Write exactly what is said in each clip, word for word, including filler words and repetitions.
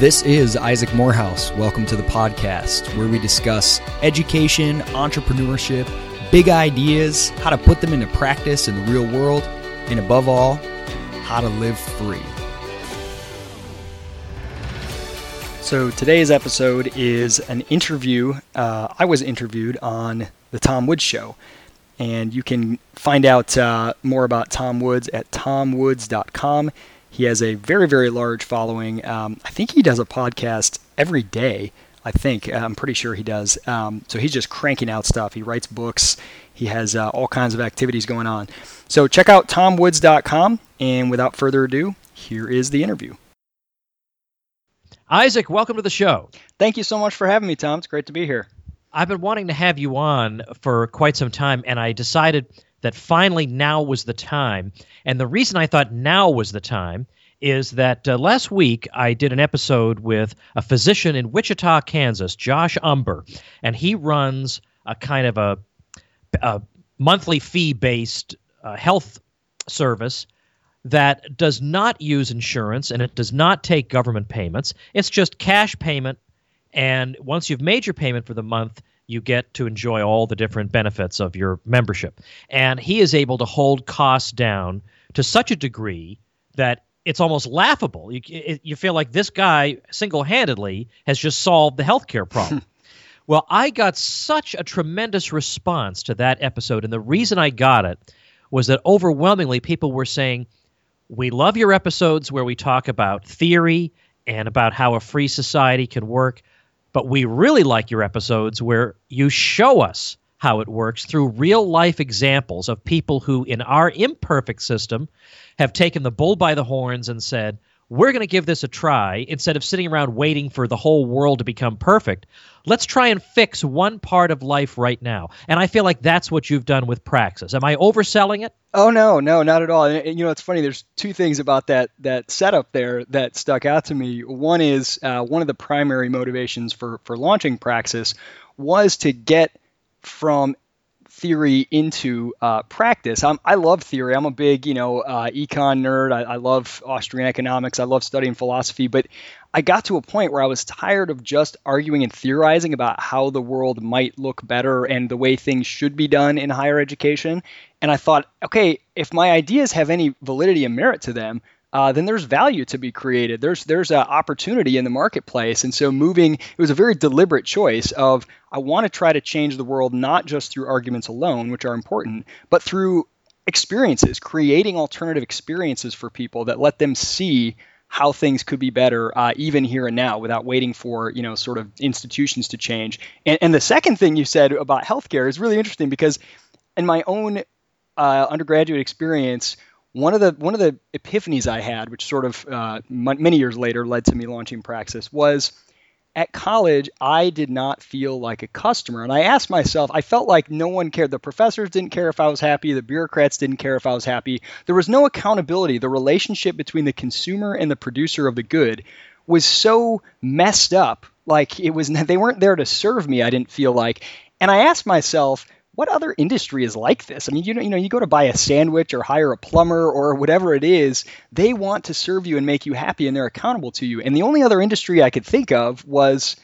This is Isaac Morehouse. Welcome to the podcast, where we discuss education, entrepreneurship, big ideas, how to put them into practice in the real world, and above all, how to live free. So today's episode is an interview. Uh, I was interviewed on the Tom Woods Show, and you can find out uh, more about Tom Woods at tom woods dot com. He has a very, very large following. Um, I think he does a podcast every day. I think. I'm pretty sure he does. Um, so he's just cranking out stuff. He writes books. He has uh, all kinds of activities going on. So check out tom woods dot com. And without further ado, here is the interview. Isaac, welcome to the show. Thank you so much for having me, Tom. It's great to be here. I've been wanting to have you on for quite some time, and I decided that finally now was the time. And the reason I thought now was the time is that uh, last week I did an episode with a physician in Wichita, Kansas, Josh Umber, and he runs a kind of a, a monthly fee-based uh, health service that does not use insurance and it does not take government payments. It's just cash payment, and once you've made your payment for the month, you get to enjoy all the different benefits of your membership. And he is able to hold costs down to such a degree that it's almost laughable. You, it, you feel like this guy single-handedly has just solved the healthcare problem. Well, I got such a tremendous response to that episode, and the reason I got it was that overwhelmingly people were saying, we love your episodes where we talk about theory and about how a free society can work, but we really like your episodes where you show us how it works through real-life examples of people who, in our imperfect system, have taken the bull by the horns and said, we're going to give this a try. Instead of sitting around waiting for the whole world to become perfect, let's try and fix one part of life right now. And I feel like that's what you've done with Praxis. Am I overselling it? Oh, no, no, not at all. And, and you know, it's funny. There's two things about that that setup there that stuck out to me. One is uh, one of the primary motivations for, for launching Praxis was to get from theory into uh, practice. I'm, I love theory. I'm a big, you know, uh, econ nerd. I, I love Austrian economics. I love studying philosophy. But I got to a point where I was tired of just arguing and theorizing about how the world might look better and the way things should be done in higher education. And I thought, okay, if my ideas have any validity and merit to them, Uh, then there's value to be created. There's there's an opportunity in the marketplace. And so moving, it was a very deliberate choice of, I want to try to change the world, not just through arguments alone, which are important, but through experiences, creating alternative experiences for people that let them see how things could be better uh, even here and now without waiting for, you know, sort of institutions to change. And, and the second thing you said about healthcare is really interesting because in my own uh, undergraduate experience, One of the one of the epiphanies I had, which sort of uh, m- many years later led to me launching Praxis, was at college I did not feel like a customer, and I asked myself. I felt like no one cared. The professors didn't care if I was happy. The bureaucrats didn't care if I was happy. There was no accountability. The relationship between the consumer and the producer of the good was so messed up. Like it was, they weren't there to serve me, I didn't feel like, and I asked myself, what other industry is like this? I mean, you know, you know, you go to buy a sandwich or hire a plumber or whatever it is, they want to serve you and make you happy and they're accountable to you. And the only other industry I could think of was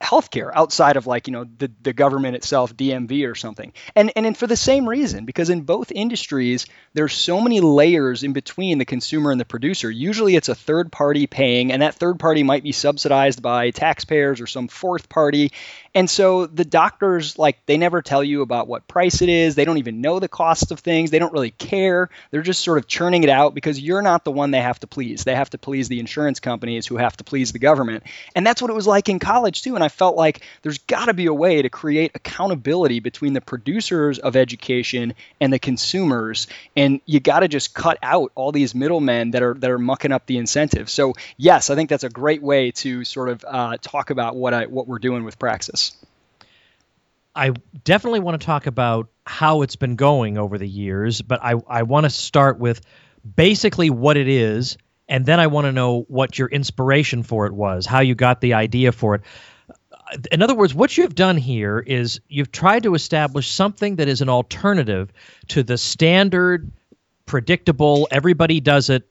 healthcare outside of like, you know, the, the government itself, D M V or something. And, and and for the same reason, because in both industries, there's so many layers in between the consumer and the producer. Usually it's a third party paying, and that third party might be subsidized by taxpayers or some fourth party. And so the doctors, like, they never tell you about what price it is. They don't even know the cost of things. They don't really care. They're just sort of churning it out because you're not the one they have to please. They have to please the insurance companies who have to please the government. And that's what it was like in college too. And I felt like there's got to be a way to create accountability between the producers of education and the consumers. And you got to just cut out all these middlemen that are that are mucking up the incentive. So yes, I think that's a great way to sort of uh, talk about what I what we're doing with Praxis. I definitely want to talk about how it's been going over the years, but I, I want to start with basically what it is, and then I want to know what your inspiration for it was, how you got the idea for it. In other words, what you've done here is you've tried to establish something that is an alternative to the standard, predictable, everybody does it,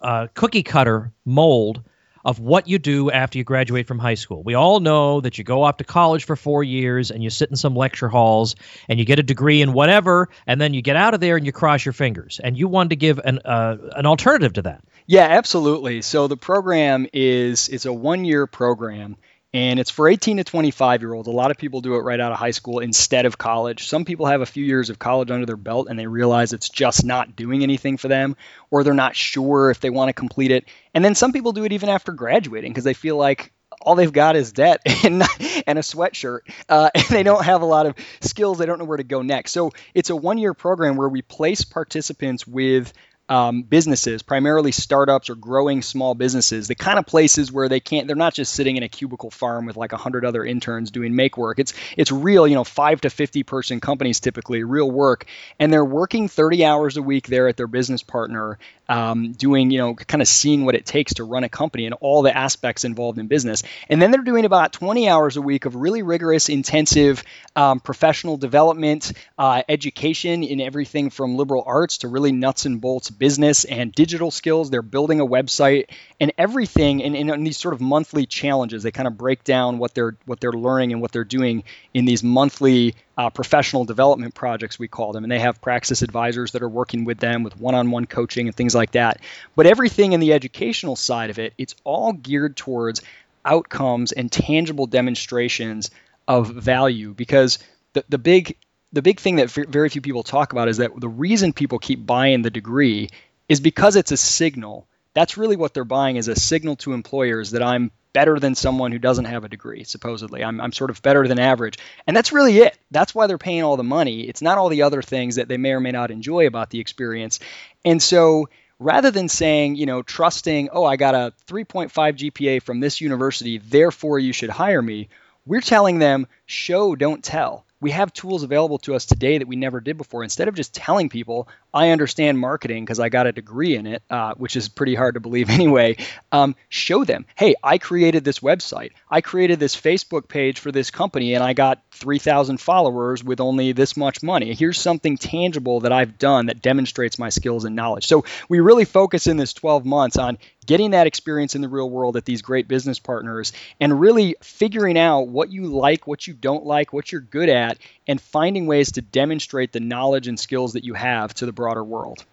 uh, cookie cutter mold of what you do after you graduate from high school. We all know that you go off to college for four years and you sit in some lecture halls and you get a degree in whatever, and then you get out of there and you cross your fingers. And you wanted to give an uh, an alternative to that. Yeah, absolutely. So the program is it's a one-year program. And it's for eighteen to twenty-five-year-olds. A lot of people do it right out of high school instead of college. Some people have a few years of college under their belt and they realize it's just not doing anything for them, or they're not sure if they want to complete it. And then some people do it even after graduating because they feel like all they've got is debt and, and a sweatshirt, uh, and they don't have a lot of skills. They don't know where to go next. So it's a one-year program where we place participants with Um, businesses, primarily startups or growing small businesses, the kind of places where they can't, they're not just sitting in a cubicle farm with like a hundred other interns doing make work. It's, it's real, you know, five to fifty person companies, typically real work. And they're working thirty hours a week there at their business partner, um, doing, you know, kind of seeing what it takes to run a company and all the aspects involved in business. And then they're doing about twenty hours a week of really rigorous, intensive, um, professional development, uh, education in everything from liberal arts to really nuts and bolts business and digital skills. They're building a website and everything. And in these sort of monthly challenges, they kind of break down what they're what they're learning and what they're doing in these monthly uh, professional development projects, we call them. And they have Praxis advisors that are working with them with one-on-one coaching and things like that. But everything in the educational side of it, it's all geared towards outcomes and tangible demonstrations of value, because the the big The big thing that very few people talk about is that the reason people keep buying the degree is because it's a signal. That's really what they're buying, is a signal to employers that I'm better than someone who doesn't have a degree, supposedly. I'm I'm sort of better than average. And that's really it. That's why they're paying all the money. It's not all the other things that they may or may not enjoy about the experience. And so rather than saying, you know, trusting, oh, I got a three point five G P A from this university, therefore you should hire me, we're telling them, show, don't tell. We have tools available to us today that we never did before. Instead of just telling people, I understand marketing because I got a degree in it, uh, which is pretty hard to believe anyway, um, show them, hey, I created this website. I created this Facebook page for this company and I got three thousand followers with only this much money. Here's something tangible that I've done that demonstrates my skills and knowledge. So we really focus in this twelve months on getting that experience in the real world at these great business partners and really figuring out what you like, what you don't like, what you're good at, and finding ways to demonstrate the knowledge and skills that you have to the broader world.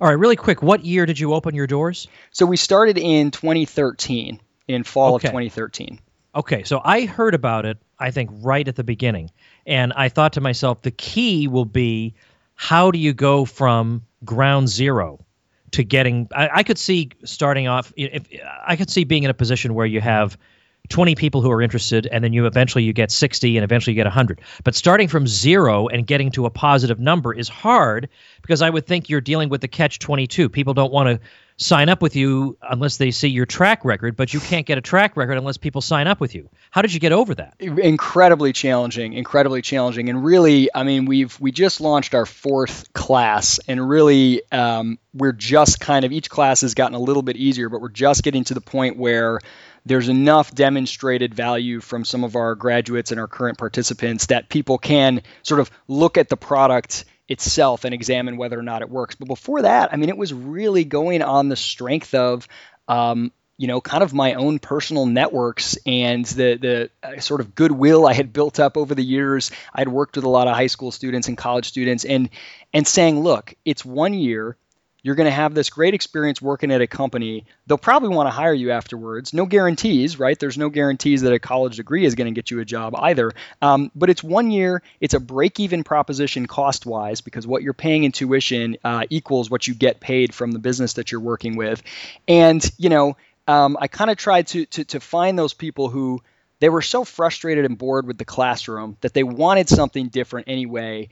All right, really quick, what year did you open your doors? So we started in twenty thirteen, in fall okay. of twenty thirteen. Okay, so I heard about it, I think, right at the beginning. And I thought to myself, the key will be, how do you go from ground zero to getting, I, I could see starting off, if, I could see being in a position where you have twenty people who are interested, and then you eventually you get sixty, and eventually you get one hundred. But starting from zero and getting to a positive number is hard, because I would think you're dealing with the catch twenty-two. People don't want to sign up with you unless they see your track record, but you can't get a track record unless people sign up with you. How did you get over that? Incredibly challenging, incredibly challenging. And really, I mean, we've we just launched our fourth class, and really um, we're just kind of, each class has gotten a little bit easier, but we're just getting to the point where there's enough demonstrated value from some of our graduates and our current participants that people can sort of look at the product itself and examine whether or not it works. But before that, I mean, it was really going on the strength of, um, you know, kind of my own personal networks and the the sort of goodwill I had built up over the years. I'd worked with a lot of high school students and college students, and and saying, look, it's one year. You're going to have this great experience working at a company. They'll probably want to hire you afterwards. No guarantees, right? There's no guarantees that a college degree is going to get you a job either. Um, but it's one year. It's a break-even proposition cost-wise, because what you're paying in tuition uh, equals what you get paid from the business that you're working with. And, you know, um, I kind of tried to, to to find those people who, they were so frustrated and bored with the classroom that they wanted something different anyway.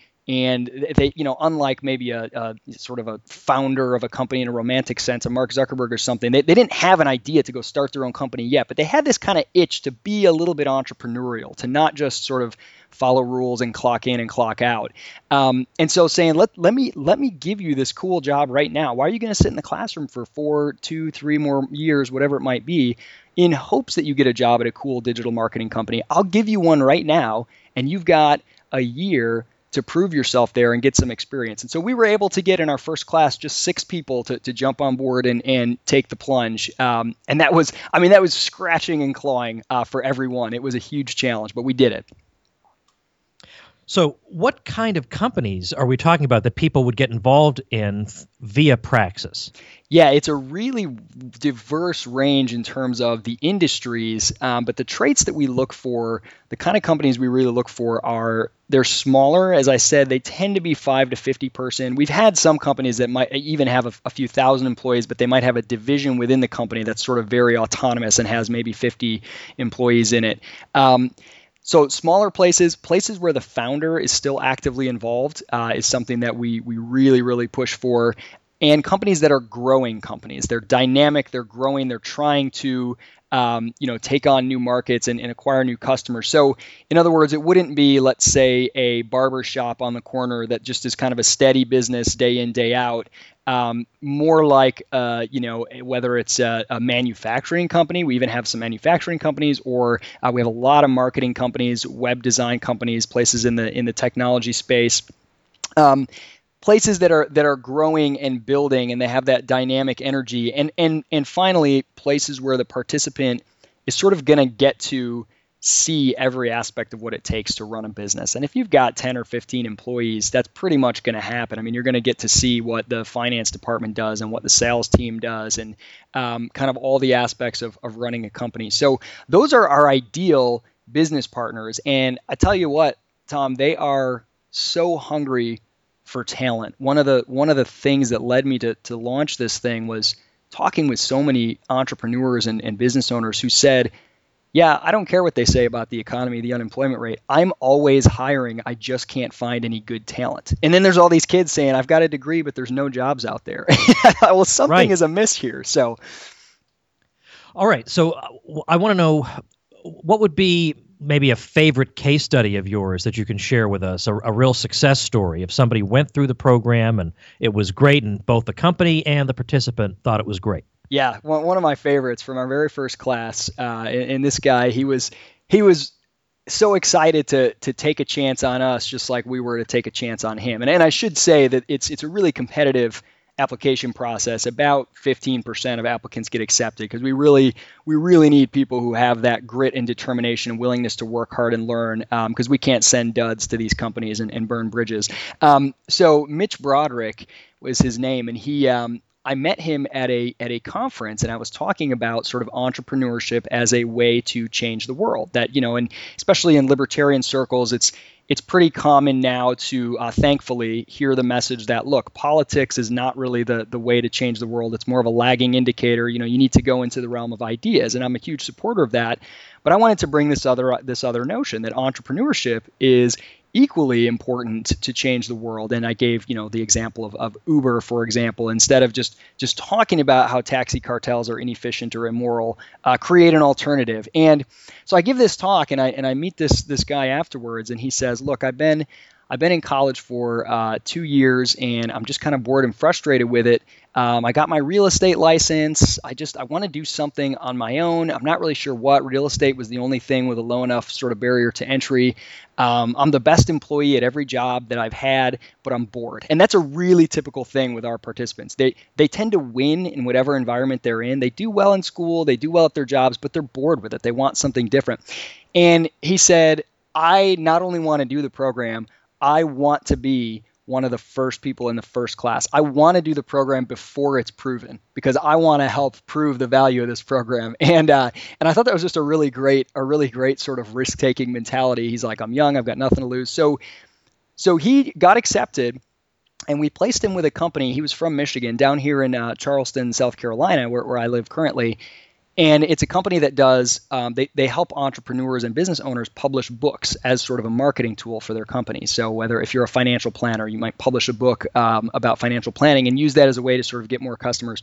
And they, you know, unlike maybe a, a sort of a founder of a company in a romantic sense, a Mark Zuckerberg or something, they, they didn't have an idea to go start their own company yet, but they had this kind of itch to be a little bit entrepreneurial, to not just sort of follow rules and clock in and clock out. Um, and so saying, let let me let me give you this cool job right now. Why are you going to sit in the classroom for four, two, three more years, whatever it might be, in hopes that you get a job at a cool digital marketing company? I'll give you one right now, and you've got a year to prove yourself there and get some experience. And so we were able to get in our first class just six people to, to jump on board and, and take the plunge. Um, and that was, I mean, that was scratching and clawing uh, for everyone. It was a huge challenge, but we did it. So what kind of companies are we talking about that people would get involved in via Praxis? Yeah, it's a really diverse range in terms of the industries, um, but the traits that we look for, the kind of companies we really look for are, they're smaller. As I said, they tend to be five to fifty person. We've had some companies that might even have a, a few thousand employees, but they might have a division within the company that's sort of very autonomous and has maybe fifty employees in it. Um, So smaller places, places where the founder is still actively involved uh, is something that we we really, really push for. And companies that are growing companies, they're dynamic, they're growing, they're trying to um, you know, take on new markets and, and acquire new customers. So in other words, it wouldn't be, let's say, a barber shop on the corner that just is kind of a steady business day in, day out. Um, more like, uh, you know, whether it's a, a manufacturing company, we even have some manufacturing companies, or uh, we have a lot of marketing companies, web design companies, places in the in the technology space, um, places that are that are growing and building, and they have that dynamic energy, and and and finally, places where the participant is sort of going to get to see every aspect of what it takes to run a business. And if you've got ten or fifteen employees, that's pretty much going to happen. I mean, you're going to get to see what the finance department does and what the sales team does and um, kind of all the aspects of, of running a company. So those are our ideal business partners. And I tell you what, Tom, they are so hungry for talent. One of the one of the things that led me to to launch this thing was talking with so many entrepreneurs and, and business owners who said, yeah, I don't care what they say about the economy, the unemployment rate. I'm always hiring. I just can't find any good talent. And then there's all these kids saying, I've got a degree, but there's no jobs out there. Well, something right. is amiss here. So, all right. So uh, I want to know, what would be maybe a favorite case study of yours that you can share with us, a, a real success story? If somebody went through the program and it was great and both the company and the participant thought it was great. Yeah, one one of my favorites from our very first class, uh, and, and this guy, he was he was so excited to to take a chance on us, just like we were to take a chance on him. And and I should say that it's it's a really competitive application process. About fifteen percent of applicants get accepted because we really we really need people who have that grit and determination and willingness to work hard and learn, because um, we can't send duds to these companies and, and burn bridges. Um, so Mitch Broderick was his name, and he. Um, I met him at a at a conference, and I was talking about sort of entrepreneurship as a way to change the world. That, you know, and especially in libertarian circles, it's it's pretty common now to uh, thankfully hear the message that, look, politics is not really the the way to change the world. It's more of a lagging indicator. You know, you need to go into the realm of ideas, and I'm a huge supporter of that. But I wanted to bring this other uh, this other notion that entrepreneurship is equally important to change the world. And I gave, you know, the example of, of Uber, for example. Instead of just just talking about how taxi cartels are inefficient or immoral, uh, create an alternative. And so I give this talk, and I and I meet this this guy afterwards, and he says, "Look, I've been I've been in college for uh, two years, and I'm just kind of bored and frustrated with it. Um, I got my real estate license. I just I want to do something on my own. I'm not really sure what. Real estate was the only thing with a low enough sort of barrier to entry. Um, I'm the best employee at every job that I've had, but I'm bored." And that's a really typical thing with our participants. They they tend to win in whatever environment they're in. They do well in school. They do well at their jobs, but they're bored with it. They want something different. And he said, "I not only want to do the program, I want to be one of the first people in the first class. I want to do the program before it's proven, because I want to help prove the value of this program." And uh, and I thought that was just a really great, a really great sort of risk-taking mentality. He's like, "I'm young, I've got nothing to lose." So, so he got accepted, and we placed him with a company. He was from Michigan, down here in uh, Charleston, South Carolina, where, where I live currently. And it's a company that does, um, they, they help entrepreneurs and business owners publish books as sort of a marketing tool for their company. So whether if you're a financial planner, you might publish a book um, about financial planning and use that as a way to sort of get more customers.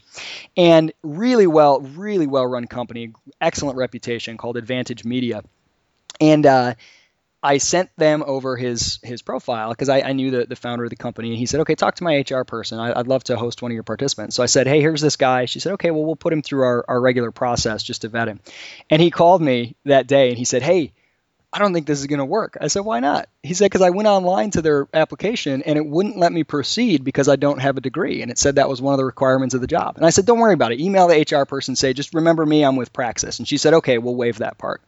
And really well, really well run company, excellent reputation, called Advantage Media. And uh, I sent them over his his profile because I, I knew the, the founder of the company. And he said, "Okay, talk to my H R person. I, I'd love to host one of your participants." So I said, "Hey, here's this guy." She said, "Okay, well, we'll put him through our, our regular process just to vet him." And he called me that day and he said, "Hey, I don't think this is going to work. I said, why not? He said, because I went online to their application and it wouldn't let me proceed because I don't have a degree. And it said that was one of the requirements of the job. And I said, don't worry about it. Email the H R person, say, just remember me, I'm with Praxis. And she said, okay, we'll waive that part.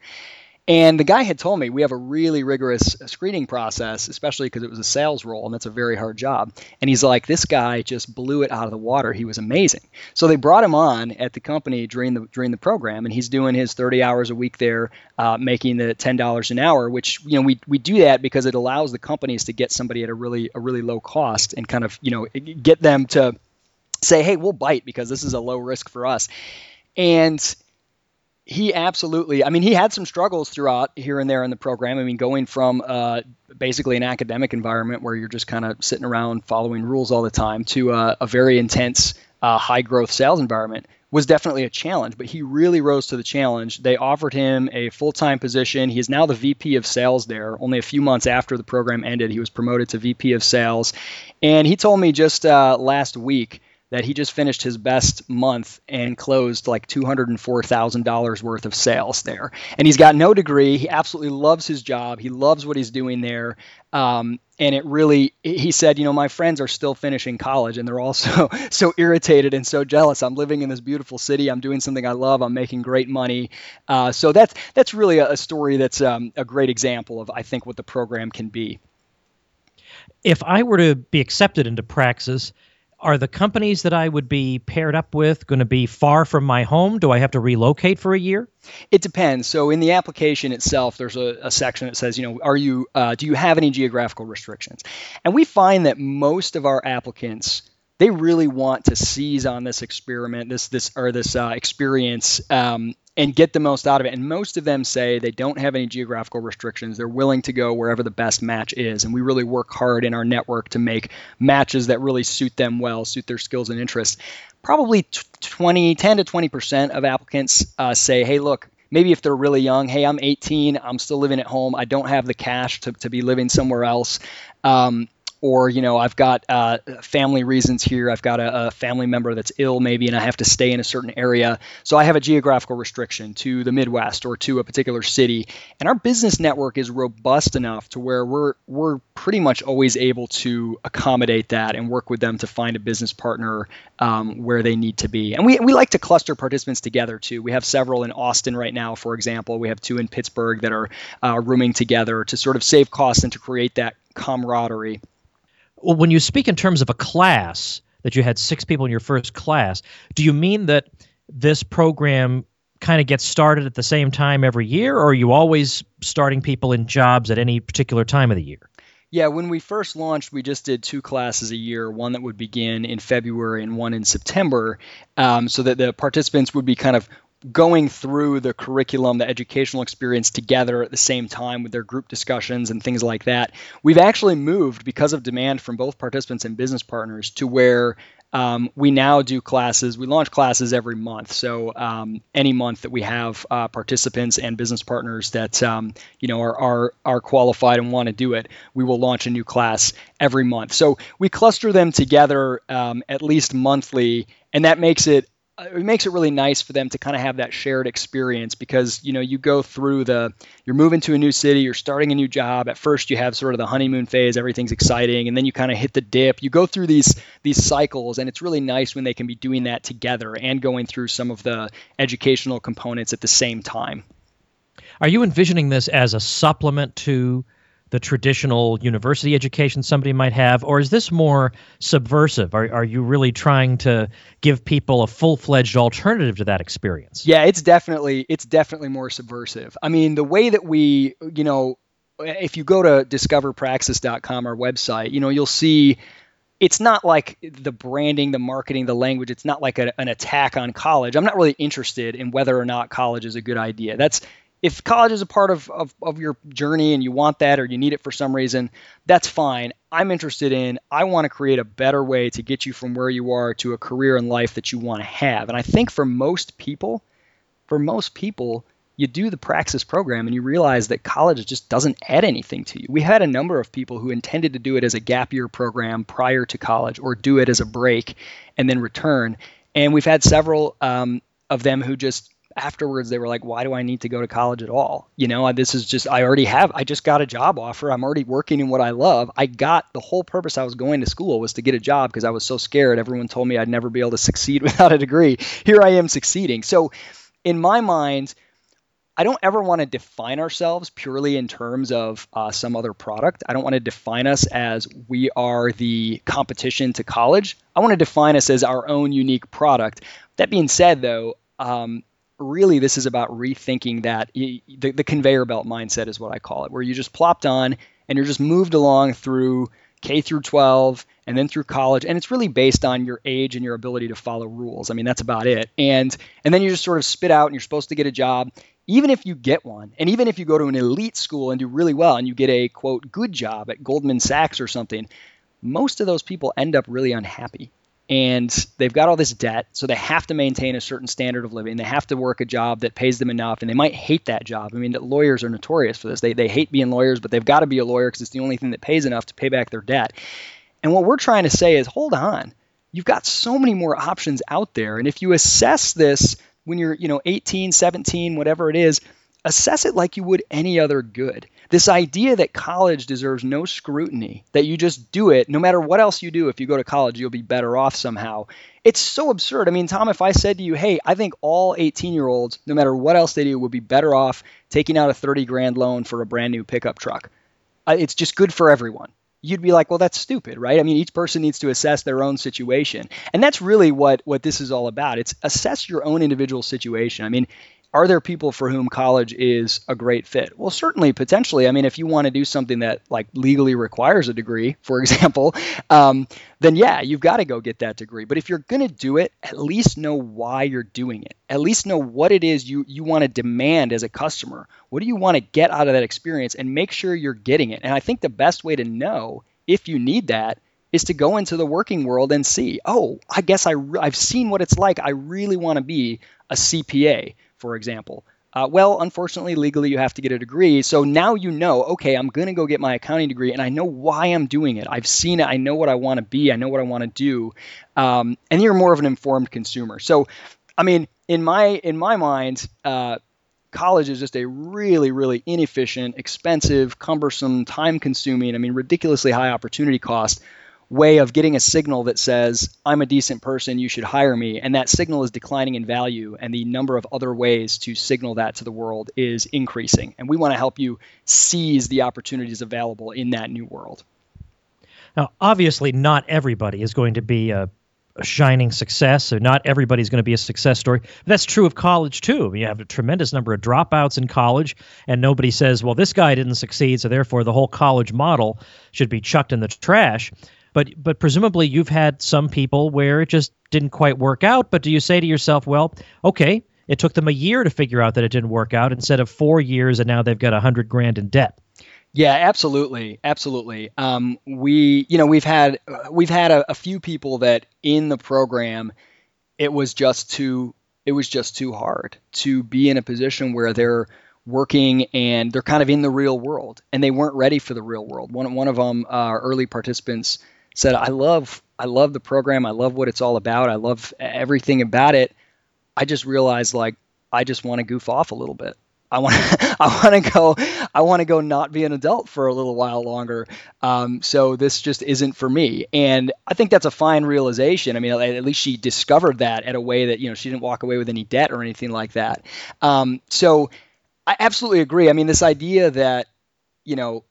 And the guy had told me, we have a really rigorous screening process, especially because it was a sales role and that's a very hard job. And he's like, this guy just blew it out of the water. He was amazing. So they brought him on at the company during the during the program, and he's doing his thirty hours a week there, uh, making the ten dollars an hour, which, you know, we we do that because it allows the companies to get somebody at a really a really low cost and kind of, you know, get them to say, hey, we'll bite because this is a low risk for us. And he absolutely, I mean, he had some struggles throughout here and there in the program. I mean, going from uh, basically an academic environment where you're just kind of sitting around following rules all the time to uh, a very intense, uh, high growth sales environment was definitely a challenge, but he really rose to the challenge. They offered him a full-time position. He is now the V P of sales there. Only a few months after the program ended, he was promoted to V P of sales. And he told me just uh, last week that he just finished his best month and closed like two hundred four thousand dollars worth of sales there. And he's got no degree. He absolutely loves his job. He loves what he's doing there. Um, and it really, he said, you know, my friends are still finishing college and they're all so, so irritated and so jealous. I'm living in this beautiful city. I'm doing something I love. I'm making great money. Uh, so that's, that's really a, a story that's um, a great example of, I think, what the program can be. If I were to be accepted into Praxis, are the companies that I would be paired up with going to be far from my home? Do I have to relocate for a year? It depends. So in the application itself, there's a, a section that says, you know, are you, uh, do you have any geographical restrictions? And we find that most of our applicants, they really want to seize on this experiment, this this or this uh, experience, um, and get the most out of it. And most of them say they don't have any geographical restrictions. They're willing to go wherever the best match is. And we really work hard in our network to make matches that really suit them well, suit their skills and interests. Probably twenty, ten to twenty percent of applicants uh, say, hey, look, maybe if they're really young, hey, I'm eighteen, I'm still living at home, I don't have the cash to, to be living somewhere else. Um, Or, you know, I've got uh, family reasons here. I've got a, a family member that's ill maybe, and I have to stay in a certain area. So I have a geographical restriction to the Midwest or to a particular city. And our business network is robust enough to where we're we're pretty much always able to accommodate that and work with them to find a business partner um, where they need to be. And we, we like to cluster participants together, too. We have several in Austin right now, for example. We have two in Pittsburgh that are uh, rooming together to sort of save costs and to create that camaraderie. Well, when you speak in terms of a class, that you had six people in your first class, do you mean that this program kind of gets started at the same time every year, or are you always starting people in jobs at any particular time of the year? Yeah, when we first launched, we just did two classes a year, one that would begin in February and one in September, um, so that the participants would be kind of going through the curriculum, the educational experience together at the same time with their group discussions and things like that. We've actually moved, because of demand from both participants and business partners, to where um, we now do classes. We launch classes every month. So um, any month that we have uh, participants and business partners that um, you know are, are are qualified and want to do it, we will launch a new class every month. So we cluster them together um, at least monthly, and that makes it It makes it really nice for them to kind of have that shared experience, because, you know, you go through the, you're moving to a new city, you're starting a new job. At first you have sort of the honeymoon phase, everything's exciting, and then you kind of hit the dip. You go through these these cycles, and it's really nice when they can be doing that together and going through some of the educational components at the same time. Are you envisioning this as a supplement to the traditional university education somebody might have, or is this more subversive? Are are you really trying to give people a full-fledged alternative to that experience? Yeah, it's definitely it's definitely more subversive. I mean, the way that we, you know, if you go to discover praxis dot com, our website, you know, you'll see it's not like the branding, the marketing, the language. It's not like a, an attack on college. I'm not really interested in whether or not college is a good idea. That's If college is a part of, of, of your journey and you want that or you need it for some reason, that's fine. I'm interested in, I want to create a better way to get you from where you are to a career in life that you want to have. And I think for most people, for most people, you do the Praxis program and you realize that college just doesn't add anything to you. We had a number of people who intended to do it as a gap year program prior to college or do it as a break and then return. And we've had several um, of them who just afterwards they were like, why do I need to go to college at all? You know, this is just, I already have, I just got a job offer. I'm already working in what I love. I got, the whole purpose I was going to school was to get a job because I was so scared. Everyone told me I'd never be able to succeed without a degree. Here I am succeeding. So in my mind, I don't ever want to define ourselves purely in terms of uh, some other product. I don't want to define us as we are the competition to college. I want to define us as our own unique product. That being said, though, um, really this is about rethinking that. The, the conveyor belt mindset is what I call it, where you just plopped on and you're just moved along through K through twelve and then through college. And it's really based on your age and your ability to follow rules. I mean, that's about it. And, and then you just sort of spit out and you're supposed to get a job. Even if you get one, and even if you go to an elite school and do really well and you get a, quote, good job at Goldman Sachs or something, most of those people end up really unhappy. And they've got all this debt, so they have to maintain a certain standard of living. They have to work a job that pays them enough, and they might hate that job. I mean, lawyers are notorious for this. They they hate being lawyers, but they've got to be a lawyer because it's the only thing that pays enough to pay back their debt. And what we're trying to say is, hold on, you've got so many more options out there. And if you assess this when you're, you know, eighteen, seventeen, whatever it is, assess it like you would any other good. This idea that college deserves no scrutiny, that you just do it, no matter what else you do, if you go to college, you'll be better off somehow. It's so absurd. I mean, Tom, if I said to you, hey, I think all eighteen-year-olds, no matter what else they do, would be better off taking out a thirty grand loan for a brand new pickup truck. It's just good for everyone. You'd be like, well, that's stupid, right? I mean, each person needs to assess their own situation. And that's really what, what this is all about. It's assess your own individual situation. I mean, are there people for whom college is a great fit? Well, certainly, potentially. I mean, if you want to do something that like legally requires a degree, for example, um, then yeah, you've got to go get that degree. But if you're going to do it, at least know why you're doing it. At least know what it is you, you want to demand as a customer. What do you want to get out of that experience? And make sure you're getting it. And I think the best way to know if you need that is to go into the working world and see, oh, I guess I re- I've seen what it's like. I really want to be a C P A, for example. Uh, well, unfortunately, legally, you have to get a degree. So now you know, okay, I'm going to go get my accounting degree, and I know why I'm doing it. I've seen it. I know what I want to be. I know what I want to do. Um, and you're more of an informed consumer. So, I mean, in my in my mind, uh, college is just a really, really inefficient, expensive, cumbersome, time-consuming, I mean, ridiculously high opportunity cost way of getting a signal that says, I'm a decent person, you should hire me. And that signal is declining in value. And the number of other ways to signal that to the world is increasing. And we want to help you seize the opportunities available in that new world. Now, obviously, not everybody is going to be a, a shining success. So not everybody's going to be a success story. But that's true of college, too. You have a tremendous number of dropouts in college. And nobody says, well, this guy didn't succeed, so therefore the whole college model should be chucked in the trash. But but presumably you've had some people where it just didn't quite work out. But do you say to yourself, well, okay, it took them a year to figure out that it didn't work out instead of four years, and now they've got a hundred grand in debt? Yeah, absolutely, absolutely. Um, we you know we've had we've had a, a few people that in the program it was just too it was just too hard to be in a position where they're working and they're kind of in the real world and they weren't ready for the real world. One one of them, uh, early participants, said, I love I love the program. I love what it's all about. I love everything about it. I just realized, like, I just want to goof off a little bit. I want I want to go I want to go not be an adult for a little while longer. Um, so this just isn't for me. And I think that's a fine realization. I mean, at least she discovered that at a way that, you know, she didn't walk away with any debt or anything like that. Um, so I absolutely agree. I mean, this idea that, you know,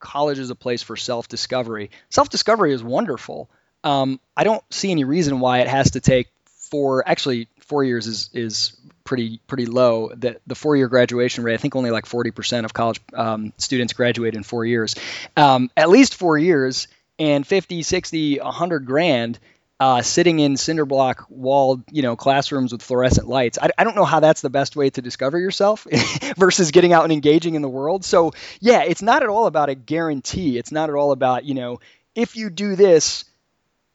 college is a place for self-discovery. Self-discovery is wonderful. Um, I don't see any reason why it has to take four. Actually, four years is is pretty pretty low. The the four-year graduation rate, I think only like forty percent of college um, students graduate in four years. Um, at least four years and fifty, sixty, one hundred grand uh, sitting in cinder block walled, you know, classrooms with fluorescent lights. I, I don't know how that's the best way to discover yourself versus getting out and engaging in the world. So yeah, it's not at all about a guarantee. It's not at all about, you know, if you do this,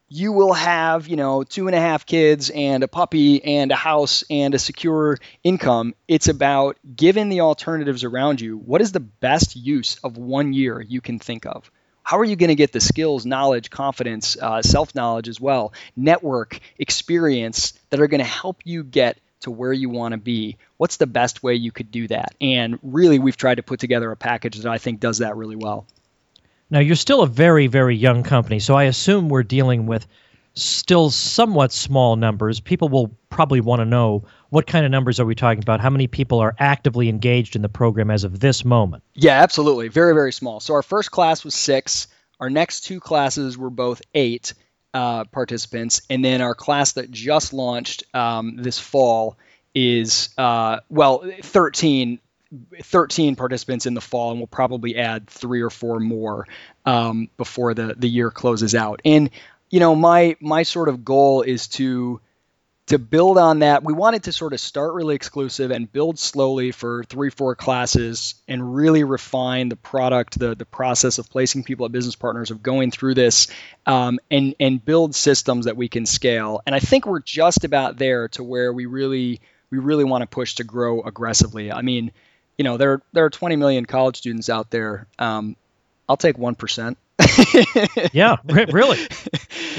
you will have, you know, two and a half kids and a puppy and a house and a secure income. It's about, given the alternatives around you, what is the best use of one year you can think of? How are you going to get the skills, knowledge, confidence, uh, self-knowledge as well, network, experience that are going to help you get to where you want to be, what's the best way you could do that? And really, we've tried to put together a package that I think does that really well. Now, you're still a very, very young company, so I assume we're dealing with still somewhat small numbers. People will probably want to know, what kind of numbers are we talking about? How many people are actively engaged in the program as of this moment? Yeah, absolutely. Very, very small. So our first class was six. Our next two classes were both eight uh, participants. And then our class that just launched um, this fall is, uh, well, thirteen, thirteen participants in the fall, and we'll probably add three or four more um, before the, the year closes out. And you know, my my sort of goal is to to build on that. We wanted to sort of start really exclusive and build slowly for three, four classes and really refine the product, the the process of placing people at business partners, of going through this, um, and and build systems that we can scale. And I think we're just about there to where we really we really want to push to grow aggressively. I mean, you know, there there are twenty million college students out there. Um, I'll take one percent. Yeah, really.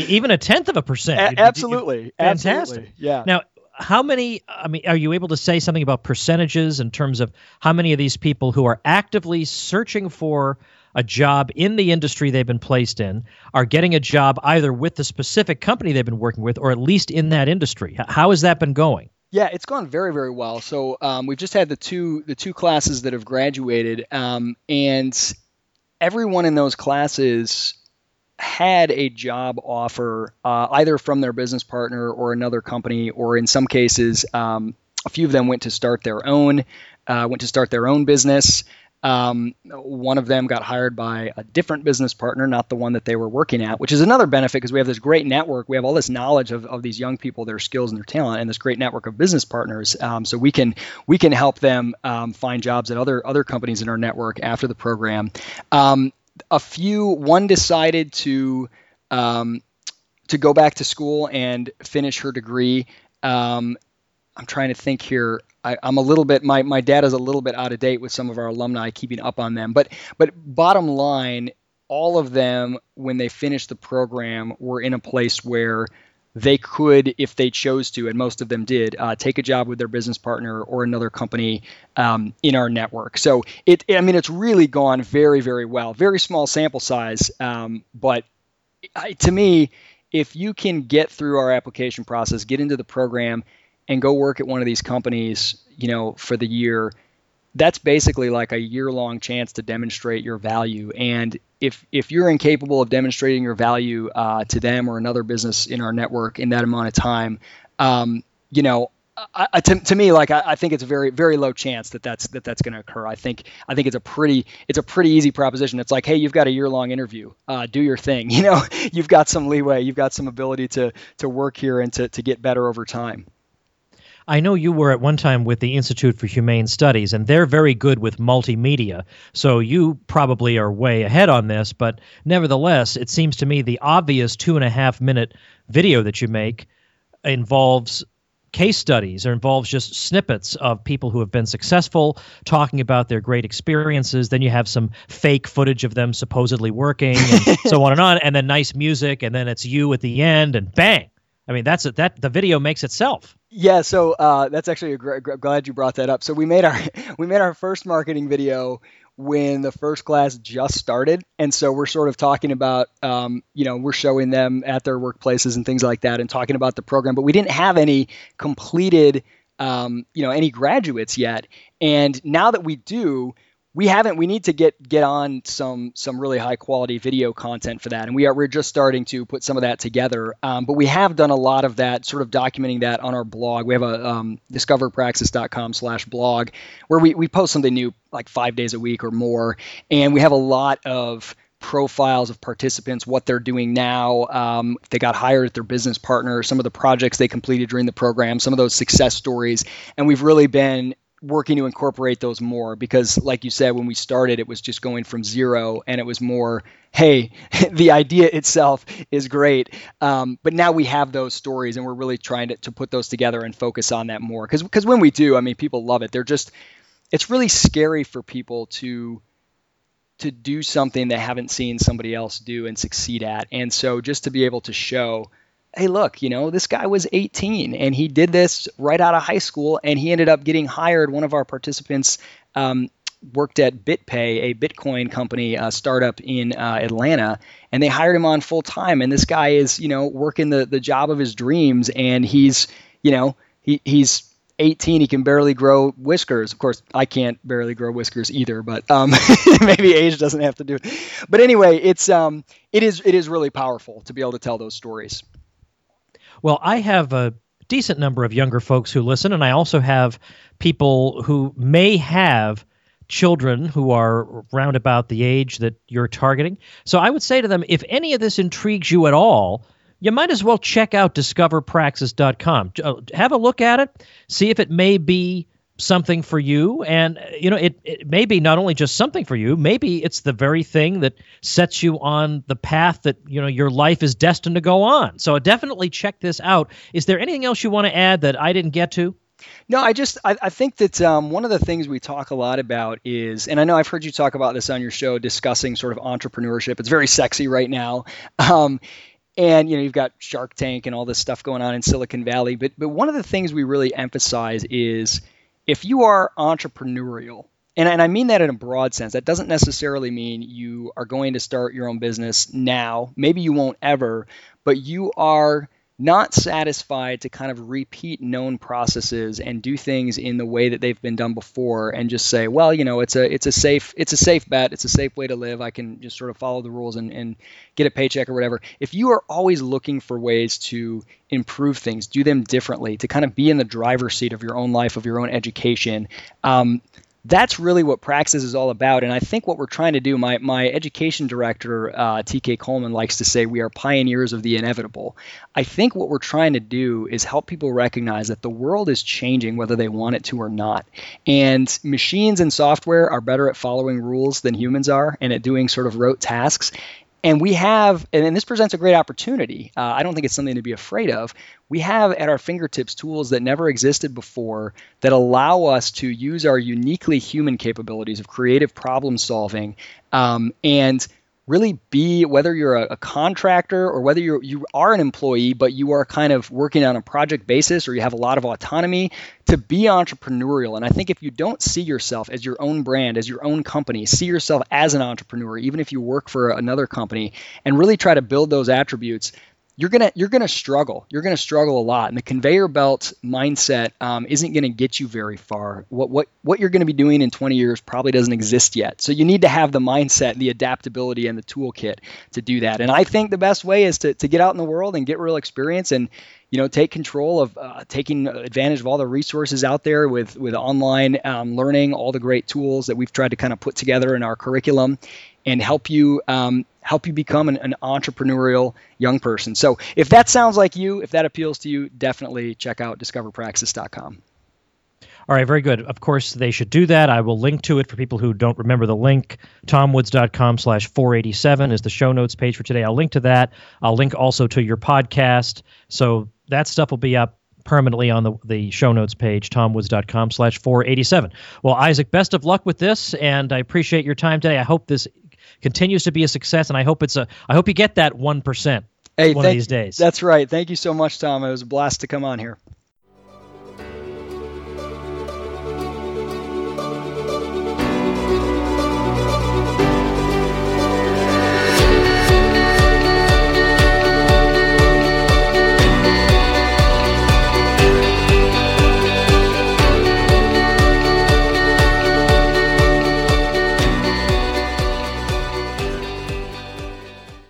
Even a tenth of a percent. A- absolutely. Fantastic. Absolutely. Yeah. Now, how many, I mean, are you able to say something about percentages in terms of how many of these people who are actively searching for a job in the industry they've been placed in are getting a job either with the specific company they've been working with or at least in that industry? How has that been going? Yeah, it's gone very, very well. So um, we've just had the two the two classes that have graduated, um, and everyone in those classes had a job offer, uh, either from their business partner or another company, or in some cases, um, a few of them went to start their own, uh, went to start their own business. Um, one of them got hired by a different business partner, not the one that they were working at, which is another benefit because we have this great network. We have all this knowledge of, of these young people, their skills and their talent, and this great network of business partners. Um, so we can we can help them um, find jobs at other other companies in our network after the program. Um, a few, one decided to um, to go back to school and finish her degree. Um, I'm trying to think here. I, I'm a little bit, my, my data's a little bit out of date with some of our alumni, keeping up on them. But but bottom line, all of them, when they finished the program, were in a place where they could, if they chose to, and most of them did, uh, take a job with their business partner or another company um, in our network. So, it, I mean, it's really gone very, very well. Very small sample size, um, but I, to me, if you can get through our application process, get into the program, and go work at one of these companies, you know, for the year, that's basically like a year-long chance to demonstrate your value. And if if you're incapable of demonstrating your value uh, to them or another business in our network in that amount of time, um, you know, I, I, to, to me, like I, I think it's a very, very low chance that that's that that's going to occur. I think I think it's a pretty it's a pretty easy proposition. It's like, hey, you've got a year long interview. Uh, do your thing. You know, you've got some leeway. You've got some ability to to work here and to to get better over time. I know you were at one time with the Institute for Humane Studies, and they're very good with multimedia, so you probably are way ahead on this, but nevertheless, it seems to me the obvious two-and-a-half-minute video that you make involves case studies or involves just snippets of people who have been successful talking about their great experiences. Then you have some fake footage of them supposedly working, and so on and on, and then nice music, and then it's you at the end, and bang! I mean, that's a, that the video makes itself. Yeah, so uh, that's actually a great, great, glad you brought that up. So we made our we made our first marketing video when the first class just started, and so we're sort of talking about, um, you know, we're showing them at their workplaces and things like that, and talking about the program. But we didn't have any completed, um, you know, any graduates yet. And now that we do, we haven't. We need to get get on some some really high quality video content for that, and we are we're just starting to put some of that together. Um, but we have done a lot of that, sort of documenting that on our blog. We have a um, discover praxis dot com slash blog where we we post something new like five days a week or more, and we have a lot of profiles of participants, what they're doing now, um, if they got hired at their business partner, some of the projects they completed during the program, some of those success stories, and we've really been working to incorporate those more because, like you said, when we started, it was just going from zero, and it was more, hey, the idea itself is great. Um, but now we have those stories, and we're really trying to, to put those together and focus on that more. Because because when we do, I mean, people love it. They're just, it's really scary for people to to do something they haven't seen somebody else do and succeed at. And so just to be able to show hey, look, you know, this guy was eighteen and he did this right out of high school, and he ended up getting hired. One of our participants um, worked at BitPay, a Bitcoin company, a startup in uh, Atlanta, and they hired him on full time. And this guy is, you know, working the, the job of his dreams, and he's, you know, he, he's eighteen, he can barely grow whiskers. Of course, I can't barely grow whiskers either, but um, maybe age doesn't have to do it. But anyway, it's um, it is it is really powerful to be able to tell those stories. Well, I have a decent number of younger folks who listen, and I also have people who may have children who are round about the age that you're targeting. So I would say to them, if any of this intrigues you at all, you might as well check out discover praxis dot com. Have a look at it, see if it may be something for you. And, you know, it, it may be not only just something for you, maybe it's the very thing that sets you on the path that, you know, your life is destined to go on. So definitely check this out. Is there anything else you want to add that I didn't get to? No, I just I, I think that um, one of the things we talk a lot about is, and I know I've heard you talk about this on your show, discussing sort of entrepreneurship. It's very sexy right now. Um, and, you know, you've got Shark Tank and all this stuff going on in Silicon Valley. But but one of the things we really emphasize is if you are entrepreneurial, and, and I mean that in a broad sense, that doesn't necessarily mean you are going to start your own business now. Maybe you won't ever, but you are not satisfied to kind of repeat known processes and do things in the way that they've been done before and just say, well, you know, it's a it's a safe it's a safe bet, it's a safe way to live. I can just sort of follow the rules and, and get a paycheck or whatever. If you are always looking for ways to improve things, do them differently, to kind of be in the driver's seat of your own life, of your own education, um, that's really what Praxis is all about. And I think what we're trying to do, my my education director, uh, T K Coleman, likes to say we are pioneers of the inevitable. I think what we're trying to do is help people recognize that the world is changing whether they want it to or not. And machines and software are better at following rules than humans are and at doing sort of rote tasks. And we have, and this presents a great opportunity. Uh, I don't think it's something to be afraid of. We have at our fingertips tools that never existed before that allow us to use our uniquely human capabilities of creative problem solving um, and really be, whether you're a, a contractor or whether you're, you are an employee, but you are kind of working on a project basis or you have a lot of autonomy, to be entrepreneurial. And I think if you don't see yourself as your own brand, as your own company, see yourself as an entrepreneur, even if you work for another company, and really try to build those attributes, you're gonna you're gonna struggle. You're gonna struggle a lot, and the conveyor belt mindset um, isn't gonna get you very far. What what what you're gonna be doing in twenty years probably doesn't exist yet. So you need to have the mindset, the adaptability, and the toolkit to do that. And I think the best way is to to get out in the world and get real experience, and you know take control of uh, taking advantage of all the resources out there with with online um, learning, all the great tools that we've tried to kind of put together in our curriculum, and help you um, help you become an, an entrepreneurial young person. So if that sounds like you, if that appeals to you, definitely check out discover praxis dot com. All right, very good. Of course, they should do that. I will link to it for people who don't remember the link. tom woods dot com slash four eighty-seven is the show notes page for today. I'll link to that. I'll link also to your podcast. So that stuff will be up permanently on the, the show notes page, tom woods dot com slash four eighty-seven. Well, Isaac, best of luck with this, and I appreciate your time today. I hope this continues to be a success, and I hope it's a. I hope you get that one percent hey, one of these days. That's right. Thank you so much, Tom. It was a blast to come on here.